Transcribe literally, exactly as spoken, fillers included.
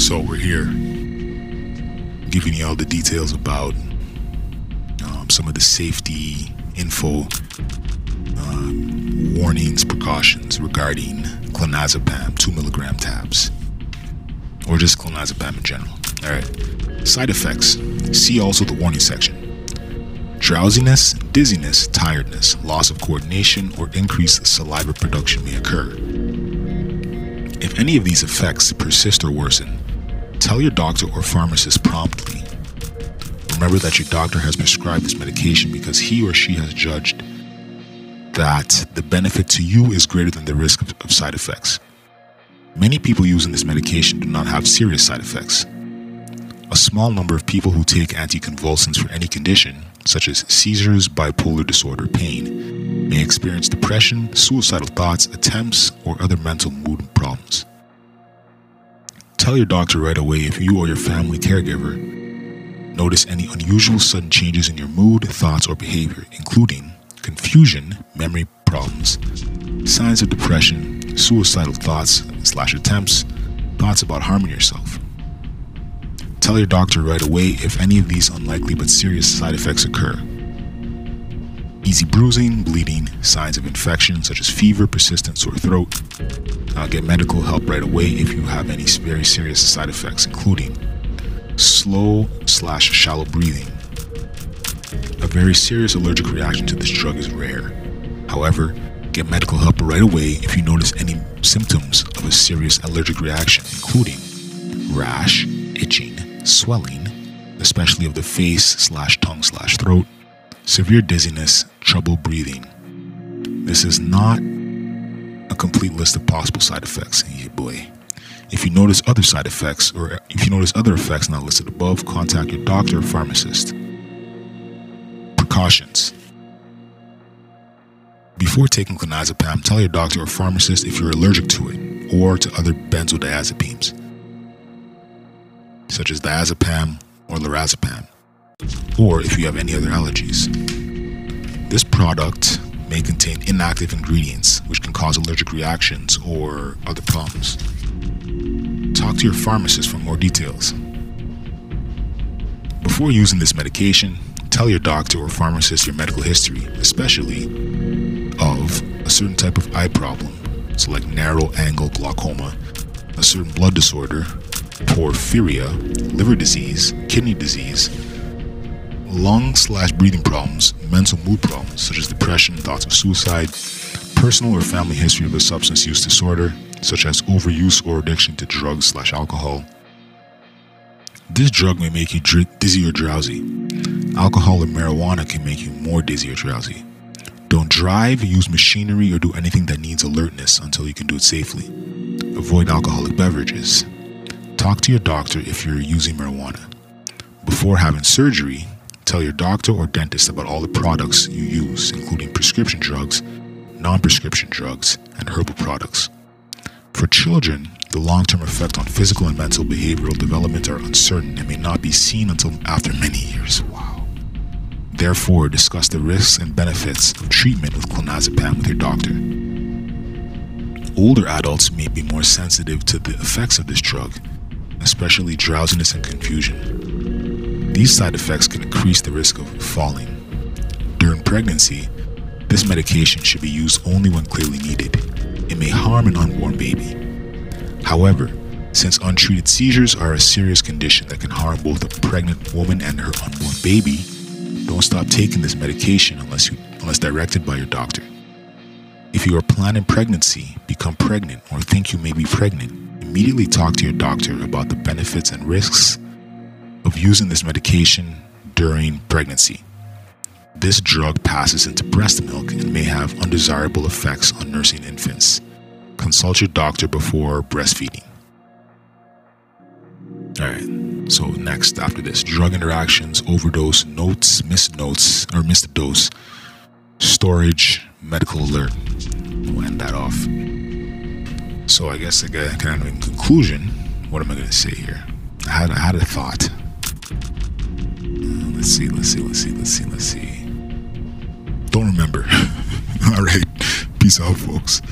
So we're here giving you all the details about um, some of the safety info, um, warnings, precautions regarding clonazepam two milligram tabs, or just clonazepam in general. All right. Side effects. See also the warning section. Drowsiness, dizziness, tiredness, loss of coordination, or increased saliva production may occur. If any of these effects persist or worsen, tell your doctor or pharmacist promptly. Remember that your doctor has prescribed this medication because he or she has judged that the benefit to you is greater than the risk of side effects. Many people using this medication do not have serious side effects. A small number of people who take anticonvulsants for any condition, such as seizures, bipolar disorder, pain, may experience depression, suicidal thoughts, attempts, or other mental mood problems. Tell your doctor right away if you or your family caregiver notice any unusual sudden changes in your mood, thoughts, or behavior, including confusion, memory problems, signs of depression, suicidal thoughts slash attempts, thoughts about harming yourself. Tell your doctor right away if any of these unlikely but serious side effects occur. Easy bruising, bleeding, signs of infection such as fever, persistent sore throat. Uh, get medical help right away if you have any very serious side effects, including slow slash shallow breathing. A very serious allergic reaction to this drug is rare. However, get medical help right away if you notice any symptoms of a serious allergic reaction, including rash, itching, swelling, especially of the face slash tongue slash throat, severe dizziness, trouble breathing. This is not a complete list of possible side effects. Hey boy. If you notice other side effects, or if you notice other effects not listed above, contact your doctor or pharmacist. Precautions. Before taking clonazepam, tell your doctor or pharmacist if you're allergic to it or to other benzodiazepines, such as diazepam or lorazepam, or if you have any other allergies. This product may contain inactive ingredients which can cause allergic reactions or other problems. Talk to your pharmacist for more details. Before using this medication, tell your doctor or pharmacist your medical history, especially of a certain type of eye problem, so like narrow angle glaucoma, a certain blood disorder, porphyria, liver disease, kidney disease, lung slash breathing problems, mental mood problems such as depression, thoughts of suicide, personal or family history of a substance use disorder such as overuse or addiction to drugs slash alcohol. This drug may make you dizzy or drowsy. Alcohol or marijuana can make you more dizzy or drowsy. Don't drive, use machinery, or do anything that needs alertness until you can do it safely. Avoid alcoholic beverages. Talk to your doctor if you're using marijuana. Before having surgery, tell your doctor or dentist about all the products you use, including prescription drugs, non-prescription drugs, and herbal products. For children, the long-term effect on physical and mental behavioral development are uncertain and may not be seen until after many years. Wow. Therefore, discuss the risks and benefits of treatment with clonazepam with your doctor. Older adults may be more sensitive to the effects of this drug, especially drowsiness and confusion. These side effects can increase the risk of falling. During pregnancy, this medication should be used only when clearly needed. It may harm an unborn baby. However, since untreated seizures are a serious condition that can harm both a pregnant woman and her unborn baby, don't stop taking this medication unless you, unless directed by your doctor. If you are planning pregnancy, become pregnant, or think you may be pregnant, immediately talk to your doctor about the benefits and risks of using this medication during pregnancy. This drug passes into breast milk and may have undesirable effects on nursing infants. Consult your doctor before breastfeeding. Alright, so next after this, drug interactions, overdose, notes, missed notes, or missed dose, storage, medical alert. We'll end that off. So I guess I got kind of in conclusion, what am I going to say here? I had, I had a thought. Let's see, let's see, let's see, let's see, let's see. Don't remember. All right. Peace out, folks.